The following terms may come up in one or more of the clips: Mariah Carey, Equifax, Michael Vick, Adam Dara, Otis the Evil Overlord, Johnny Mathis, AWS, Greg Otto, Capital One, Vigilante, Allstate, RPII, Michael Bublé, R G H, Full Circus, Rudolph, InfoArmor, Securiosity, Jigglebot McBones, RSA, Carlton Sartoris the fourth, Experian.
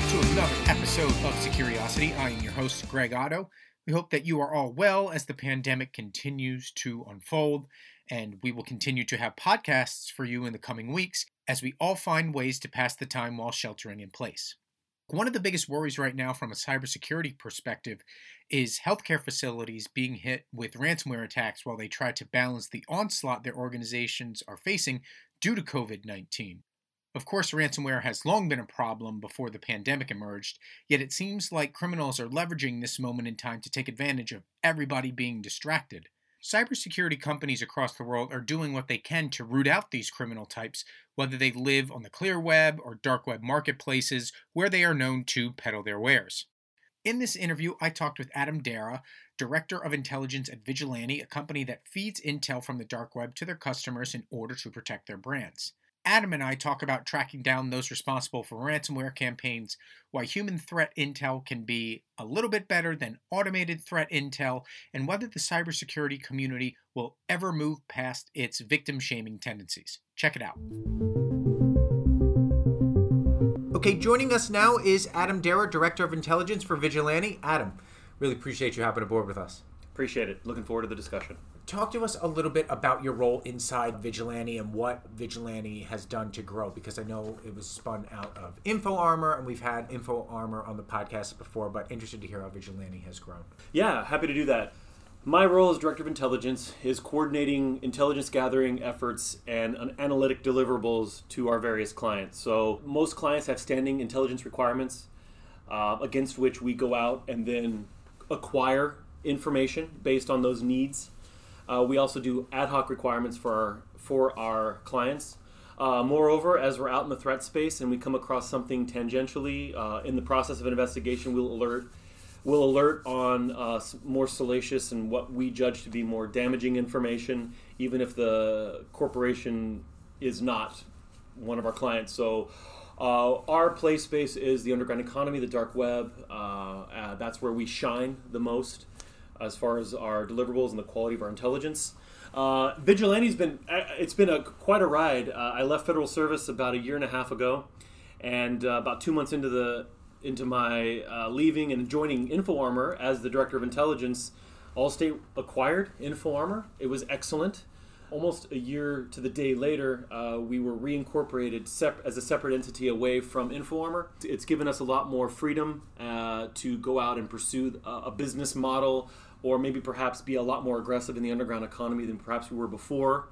back to another episode of Securiosity. I am your host, Greg Otto. We hope that you are all well as the pandemic continues to unfold, and we will continue to have podcasts for you in the coming weeks as we all find ways to pass the time while sheltering in place. One of the biggest worries right now from a cybersecurity perspective is healthcare facilities being hit with ransomware attacks while they try to balance the onslaught their organizations are facing due to COVID-19. Of course, ransomware has long been a problem before the pandemic emerged, yet it seems like criminals are leveraging this moment in time to take advantage of everybody being distracted. Cybersecurity companies across the world are doing what they can to root out these criminal types, whether they live on the clear web or dark web marketplaces where they are known to peddle their wares. In this interview, I talked with Adam Dara, Director of Intelligence at Vigilante, a company that feeds intel from the dark web to their customers in order to protect their brands. Adam and I talk about tracking down those responsible for ransomware campaigns, why human threat intel can be a little bit better than automated threat intel, and whether the cybersecurity community will ever move past its victim-shaming tendencies. Check it out. Okay, joining us now is Adam Dara, Director of Intelligence for Vigilante. Adam, really appreciate you hopping aboard with us. Appreciate it. Looking forward to the discussion. Talk to us a little bit about your role inside Vigilante and what Vigilante has done to grow, because I know it was spun out of InfoArmor, and we've had InfoArmor on the podcast before, but interested to hear how Vigilante has grown. Yeah, happy to do that. My role as Director of Intelligence is coordinating intelligence gathering efforts and analytic deliverables to our various clients. So most clients have standing intelligence requirements against which we go out and then acquire information based on those needs. We also do ad hoc requirements for our clients. Moreover, as we're out in the threat space and we come across something tangentially in the process of an investigation, we'll alert on more salacious and what we judge to be more damaging information, even if the corporation is not one of our clients. So our play space is the underground economy, the dark web. That's where we shine the most as far as our deliverables and the quality of our intelligence. Vigilante's been quite a ride. I left federal service about a year and a half ago, and about 2 months into my leaving and joining InfoArmor as the Director of Intelligence, Allstate acquired InfoArmor. It was excellent. Almost a year to the day later, we were reincorporated as a separate entity away from InfoArmor. It's given us a lot more freedom to go out and pursue a business model, or maybe perhaps be a lot more aggressive in the underground economy than perhaps we were before,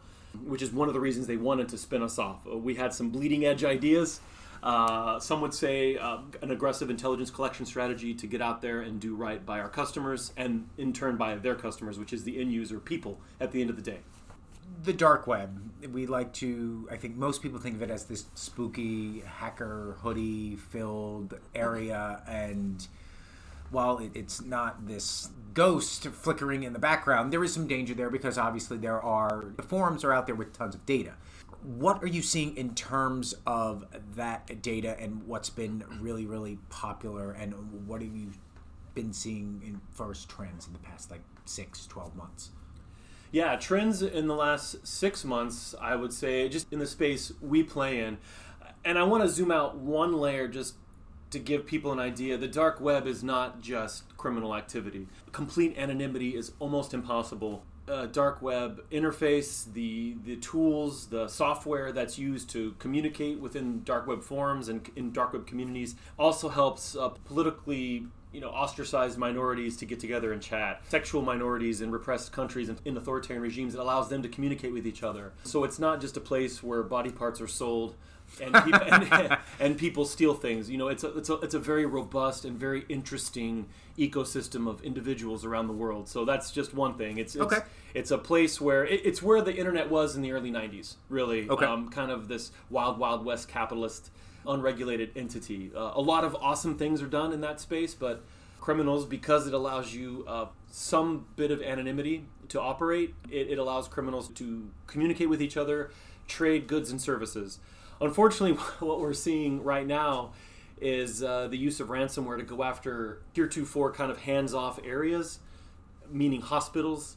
which is one of the reasons they wanted to spin us off. We had some bleeding edge ideas. Some would say an aggressive intelligence collection strategy to get out there and do right by our customers, and in turn by their customers, which is the end user people at the end of the day. The dark web, I think most people think of it as this spooky hacker hoodie filled area, and while it's not this ghost flickering in the background, there is some danger there because obviously the forums are out there with tons of data. What are you seeing in terms of that data and what's been really, really popular, and what have you been seeing in far as trends in the past 6-12 months? Yeah, trends in the last 6 months, I would say, just in the space we play in. And I want to zoom out one layer just to give people an idea. The dark web is not just criminal activity. Complete anonymity is almost impossible. Dark web interface, the tools, the software that's used to communicate within dark web forums and in dark web communities also helps politically ostracized minorities to get together and chat, sexual minorities in repressed countries and in authoritarian regimes. It allows them to communicate with each other. So it's not just a place where body parts are sold and people, and people steal things. It's a very robust and very interesting ecosystem of individuals around the world. So that's just one thing. It's a place where it's where the internet was in the early 90s, really. Okay. Kind of this wild, wild west capitalist unregulated entity. A lot of awesome things are done in that space, but criminals, because it allows you some bit of anonymity to operate, it allows criminals to communicate with each other, trade goods and services. Unfortunately, what we're seeing right now is the use of ransomware to go after heretofore kind of hands-off areas, meaning hospitals.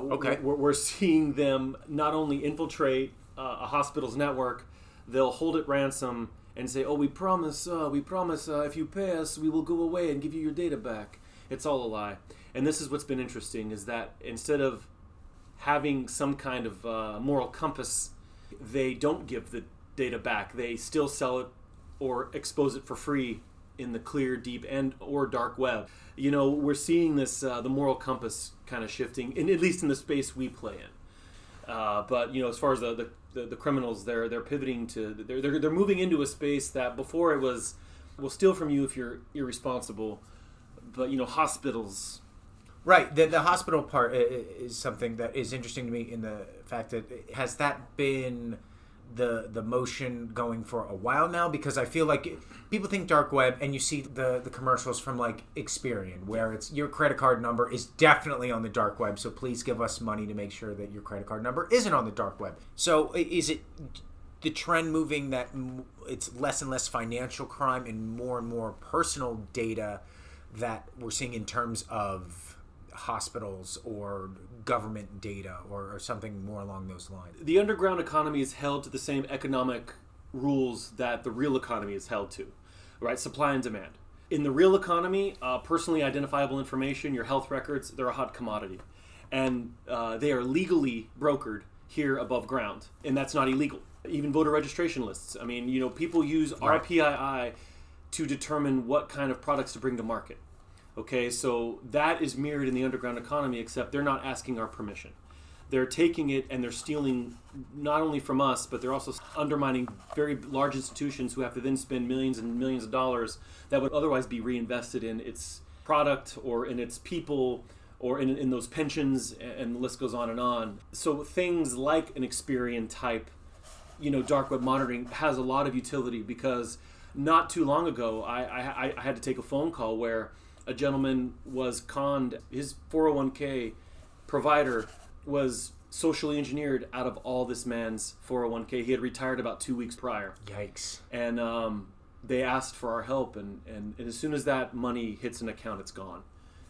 We're seeing them not only infiltrate a hospital's network, they'll hold it ransom and say, oh, we promise, if you pay us, we will go away and give you your data back. It's all a lie. And this is what's been interesting, is that instead of having some kind of moral compass, they don't give the data back. They still sell it or expose it for free in the clear, deep, and or dark web. You know, we're seeing this, the moral compass kind of shifting, in, at least in the space we play in. But, you know, as far as the criminals, they're pivoting to, they're moving into a space that before it was, we'll steal from you if you're irresponsible, but, you know, hospitals. Right. The hospital part is something that is interesting to me, in the fact that, has that been the motion going for a while now? Because I feel like people think dark web and you see the commercials from like Experian, where it's your credit card number is definitely on the dark web, so please give us money to make sure that your credit card number isn't on the dark web. So is it the trend moving that it's less and less financial crime and more personal data that we're seeing in terms of hospitals or government data, or something more along those lines? The underground economy is held to the same economic rules that the real economy is held to, right? Supply and demand. In the real economy, personally identifiable information, your health records, they're a hot commodity. And they are legally brokered here above ground, and that's not illegal. Even voter registration lists. I mean, you know, people use RPII to determine what kind of products to bring to market. Okay, so that is mirrored in the underground economy, except they're not asking our permission. They're taking it and they're stealing not only from us, but they're also undermining very large institutions who have to then spend millions and millions of dollars that would otherwise be reinvested in its product or in its people or in those pensions, and the list goes on and on. So things like an Experian type, you know, dark web monitoring has a lot of utility, because not too long ago, I had to take a phone call where a gentleman was conned. His 401k provider was socially engineered out of all this man's 401k. He had retired about 2 weeks prior. Yikes. And they asked for our help, and as soon as that money hits an account, it's gone.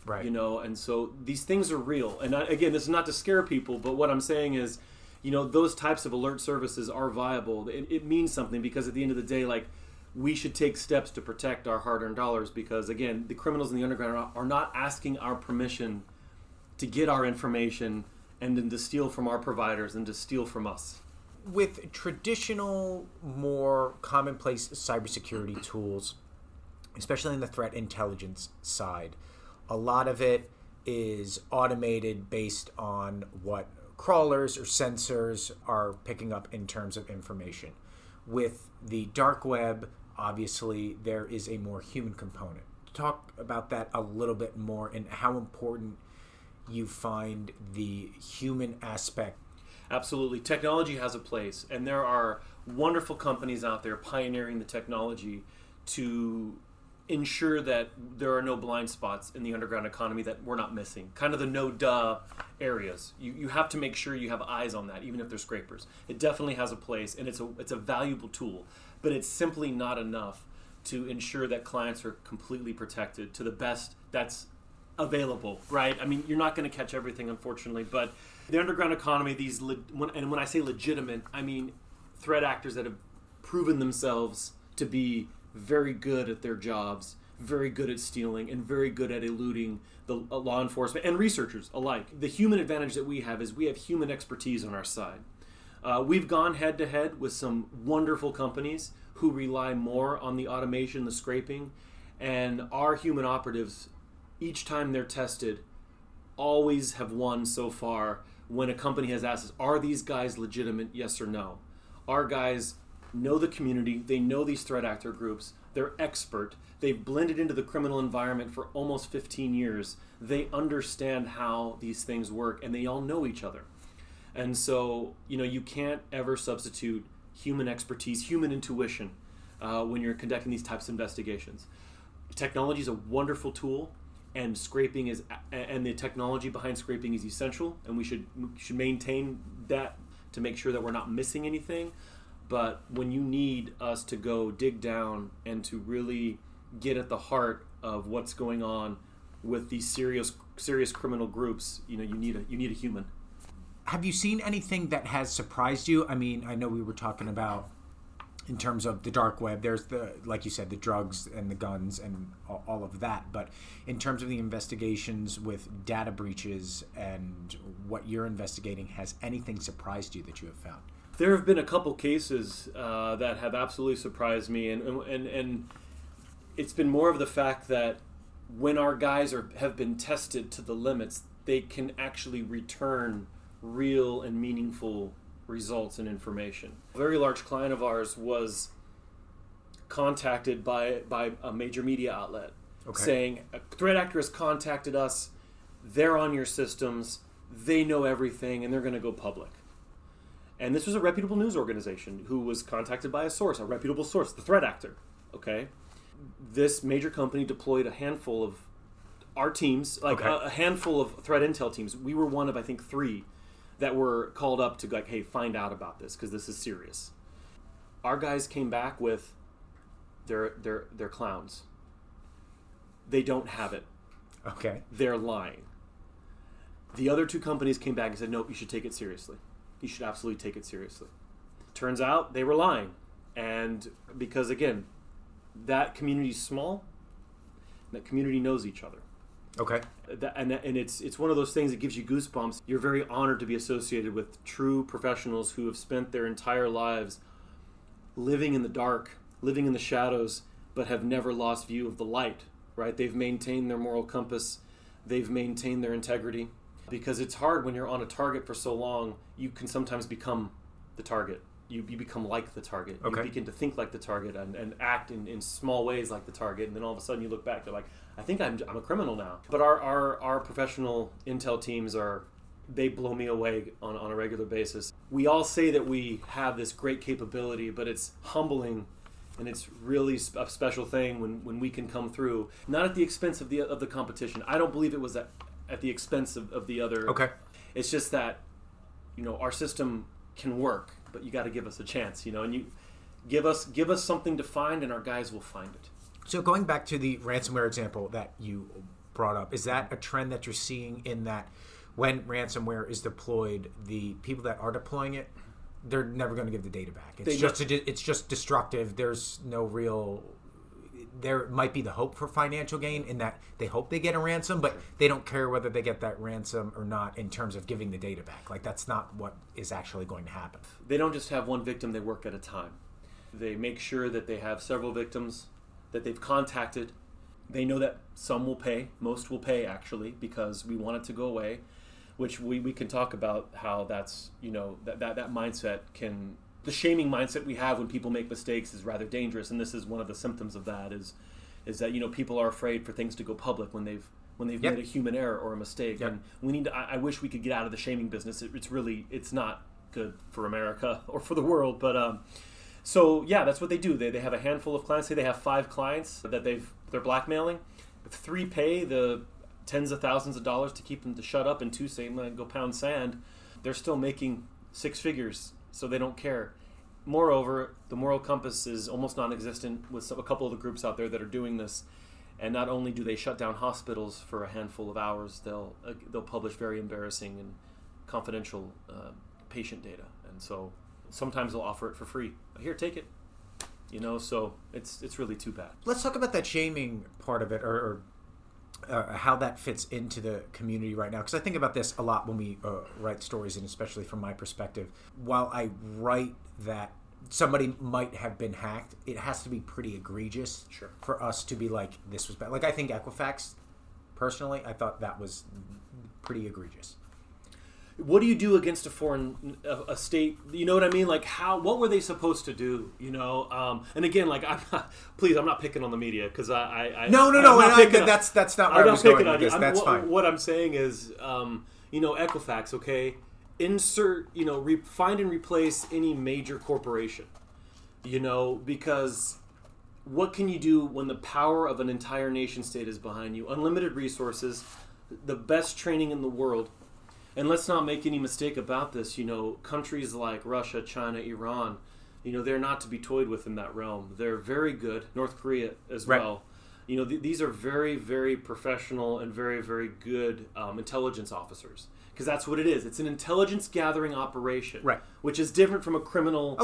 Right. You know, and so these things are real. And again, this is not to scare people, but what I'm saying is, you know, those types of alert services are viable. It means something, because at the end of the day, like, we should take steps to protect our hard-earned dollars, because, again, the criminals in the underground are not asking our permission to get our information and then to steal from our providers and to steal from us. With traditional, more commonplace cybersecurity tools, especially in the threat intelligence side, a lot of it is automated based on what crawlers or sensors are picking up in terms of information. With the dark web, obviously, there is a more human component. Talk about that a little bit more, and how important you find the human aspect. Absolutely. Technology has a place, and there are wonderful companies out there pioneering the technology to ensure that there are no blind spots in the underground economy that we're not missing. Kind of the no-duh areas. You have to make sure you have eyes on that, even if they're scrapers. It definitely has a place, and it's a valuable tool, but it's simply not enough to ensure that clients are completely protected to the best that's available, right? I mean, you're not going to catch everything, unfortunately, but the underground economy, when I say legitimate, I mean threat actors that have proven themselves to be very good at their jobs, very good at stealing, and very good at eluding the law enforcement and researchers alike. The human advantage that we have is we have human expertise on our side. We've gone head-to-head with some wonderful companies who rely more on the automation, the scraping, and our human operatives, each time they're tested, always have won so far when a company has asked us, are these guys legitimate, yes or no? Our guys know the community, they know these threat actor groups, they're expert, they've blended into the criminal environment for almost 15 years, they understand how these things work, and they all know each other. And so, you know, you can't ever substitute human expertise, human intuition, when you're conducting these types of investigations. Technology is a wonderful tool, and scraping is, and the technology behind scraping is essential, and we should maintain that to make sure that we're not missing anything. But when you need us to go dig down and to really get at the heart of what's going on with these serious criminal groups, you know, you need a human. Have you seen anything that has surprised you? I mean, I know we were talking about in terms of the dark web. There's the, like you said, the drugs and the guns and all of that. But in terms of the investigations with data breaches and what you're investigating, has anything surprised you that you have found? There have been a couple cases that have absolutely surprised me, and it's been more of the fact that when our guys have been tested to the limits, they can actually return real and meaningful results and information. A very large client of ours was contacted by a major media outlet, okay, saying, "Threat actor has contacted us, they're on your systems, they know everything, and they're going to go public." And this was a reputable news organization who was contacted by a source, a reputable source, the threat actor, okay? This major company deployed a handful of our teams, like a handful of threat intel teams. We were one of, I think, 3 that were called up to, like, hey, find out about this because this is serious. Our guys came back with they're clowns. They don't have it. Okay. They're lying. The other 2 companies came back and said, nope, you should take it seriously. You should absolutely take it seriously. Turns out they were lying. And because, again, that community's small, that community knows each other. Okay. And it's one of those things that gives you goosebumps. You're very honored to be associated with true professionals who have spent their entire lives living in the dark, living in the shadows, but have never lost view of the light, right? They've maintained their moral compass. They've maintained their integrity. Because it's hard when you're on a target for so long, you can sometimes become the target. You become like the target. Okay. You begin to think like the target and act in small ways like the target. And then all of a sudden you look back, you're like, I think I'm a criminal now. But our professional intel teams they blow me away on a regular basis. We all say that we have this great capability, but it's humbling and it's really a special thing when we can come through. Not at the expense of the competition. I don't believe it was at the expense of the other. Okay. It's just that, our system can work, but you got to give us a chance, and you give us something to find and our guys will find it. So going back to the ransomware example that you brought up, is that a trend that you're seeing in that when ransomware is deployed, the people that are deploying it, they're never going to give the data back? It's just destructive. There's no real... There might be the hope for financial gain in that they hope they get a ransom, but they don't care whether they get that ransom or not in terms of giving the data back. Like, that's not what is actually going to happen. They don't just have one victim, they work at a time. They make sure that they have several victims that they've contacted. They know that some will pay, most will pay actually, because we want it to go away, which we can talk about how that's, that mindset can... The shaming mindset we have when people make mistakes is rather dangerous, and this is one of the symptoms of that is that people are afraid for things to go public when they've made a human error or a mistake. Yep. And we need to, I wish we could get out of the shaming business. It's not good for America or for the world. But so that's what they do. They have a handful of clients. Say they have 5 clients that they're blackmailing. If 3 pay the tens of thousands of dollars to keep them to shut up, and 2 say go pound sand, they're still making 6 figures. So they don't care. Moreover, the moral compass is almost non-existent with a couple of the groups out there that are doing this. And not only do they shut down hospitals for a handful of hours, they'll publish very embarrassing and confidential patient data. And so sometimes they'll offer it for free. Here, take it. So it's really too bad. Let's talk about that shaming part of it, or how that fits into the community right now, because I think about this a lot when we write stories, and especially from my perspective. While I write that somebody might have been hacked, it has to be pretty egregious for us to be like, this was bad. Like, I think Equifax, personally, I thought that was pretty egregious. What do you do against a state? You know what I mean? Like, what were they supposed to do? And again, like, I'm not picking on the media because that's not where I was going with this. That's fine. What I'm saying is, Equifax, okay, insert, find and replace any major corporation, because what can you do when the power of an entire nation state is behind you? Unlimited resources, the best training in the world. And let's not make any mistake about this, countries like Russia, China, Iran, they're not to be toyed with in that realm. They're very good. North Korea as well. Right. These are very, very professional and very, very good intelligence officers. because that's what it is. It's an intelligence gathering operation, right? Which is different from a criminal,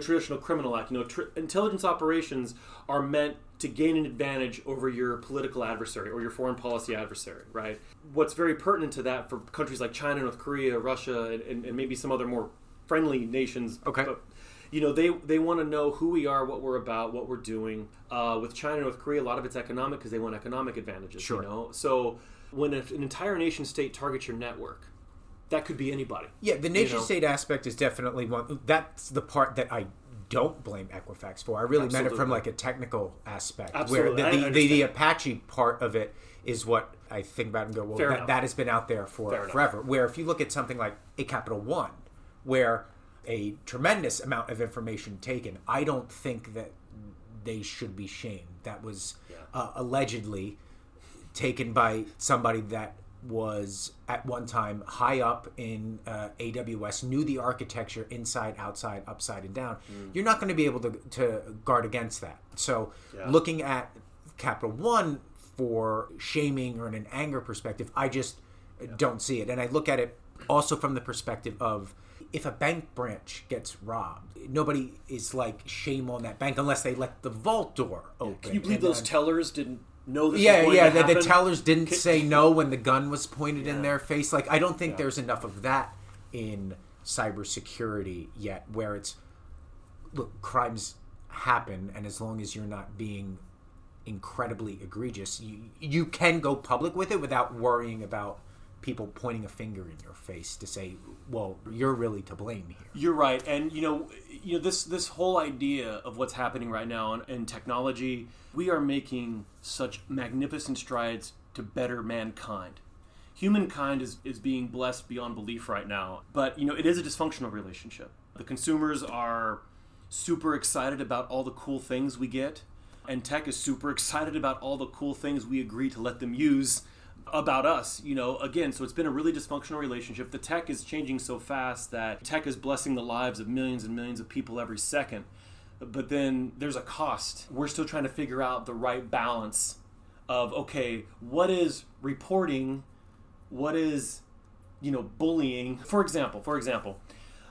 traditional criminal act. Intelligence operations are meant to gain an advantage over your political adversary or your foreign policy adversary, right? What's very pertinent to that for countries like China, North Korea, Russia, and maybe some other more friendly nations. Okay. But, they want to know who we are, what we're about, what we're doing. With China and North Korea, a lot of it's economic because they want economic advantages. Sure. So when an entire nation state targets your network, that could be anybody. Yeah, the nation state aspect is definitely one. That's the part that I don't blame Equifax for. I really meant it from like a technical aspect. Absolutely. Where the Apache part of it is what I think about and go, well, that has been out there forever. Where if you look at something like a Capital One, where a tremendous amount of information taken, I don't think that they should be shamed. That was allegedly taken by somebody that was at one time high up in AWS, knew the architecture inside, outside, upside, and down. You're not going to be able to guard against that. So looking at Capital One for shaming or in an anger perspective, I just don't see it. And I look at it also from the perspective of, if a bank branch gets robbed, nobody is like, shame on that bank, unless they let the vault door open. Can you believe those tellers didn't know this was going to happen? The tellers didn't say no when the gun was pointed in their face. Like, I don't think there's enough of that in cybersecurity yet, where it's, look, crimes happen, and as long as you're not being incredibly egregious, you can go public with it without worrying about people pointing a finger in your face to say, well, you're really to blame here. You're right. And this whole idea of what's happening right now in technology, we are making such magnificent strides to better mankind. Humankind is being blessed beyond belief right now, but it is a dysfunctional relationship. The consumers are super excited about all the cool things we get, and tech is super excited about all the cool things we agree to let them use about us, again. So it's been a really dysfunctional relationship. The tech is changing so fast that tech is blessing the lives of millions and millions of people every second. But then there's a cost. We're still trying to figure out the right balance of, okay, what is reporting? What is, bullying? For example,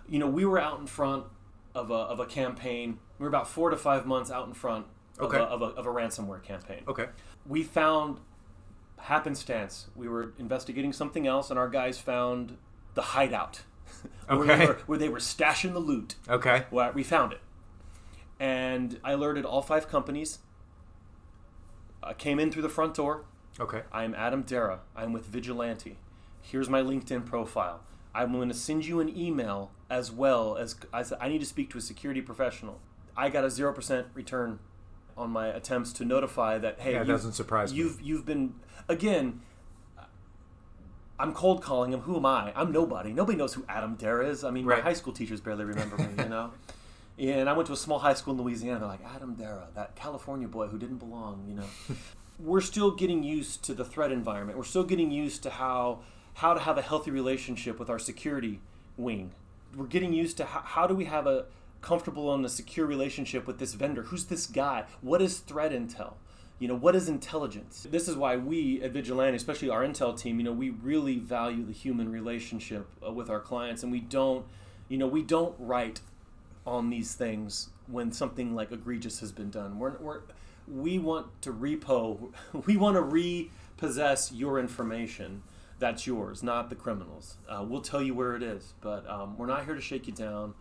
we were out in front of a campaign. We were about 4 to 5 months out in front of a ransomware campaign. Okay. We found, happenstance, we were investigating something else, and our guys found the hideout where they were stashing the loot. Okay. Well, we found it. And I alerted all 5 companies. I came in through the front door. Okay. I'm Adam Dara. I'm with Vigilante. Here's my LinkedIn profile. I'm going to send you an email as well as I need to speak to a security professional. I got a 0% return on my attempts to notify that, hey, it doesn't surprise me. You've been, again, I'm cold calling him. Who am I? I'm nobody. Nobody knows who Adam Dara is. I mean, my high school teachers barely remember me, And I went to a small high school in Louisiana. They're like, Adam Dara, that California boy who didn't belong, We're still getting used to the threat environment. We're still getting used to how to have a healthy relationship with our security wing. We're getting used to how do we have a comfortable and a secure relationship with this vendor. Who's this guy? What is threat intel? What is intelligence? This is why we at Vigilante, especially our intel team, we really value the human relationship with our clients, and we don't write on these things when something like egregious has been done. We want to repossess your information. That's yours, not the criminals. We'll tell you where it is, but we're not here to shake you down.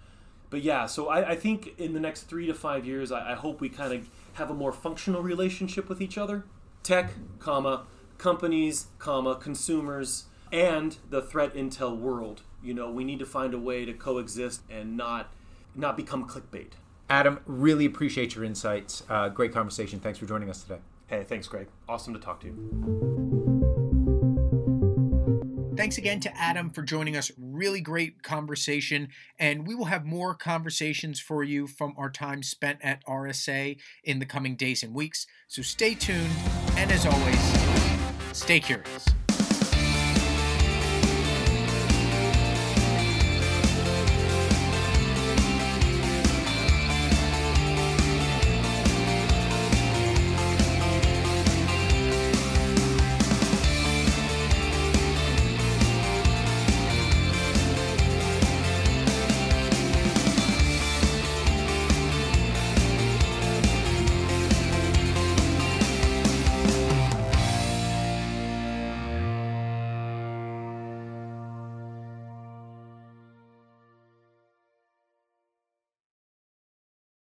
But so I think in the next 3 to 5 years, I hope we kind of have a more functional relationship with each other. Tech, companies, consumers, and the threat intel world. We need to find a way to coexist and not become clickbait. Adam, really appreciate your insights. Great conversation. Thanks for joining us today. Hey, thanks, Greg. Awesome to talk to you. Thanks again to Adam for joining us. Really great conversation, and we will have more conversations for you from our time spent at RSA in the coming days and weeks. So stay tuned, and as always, stay curious.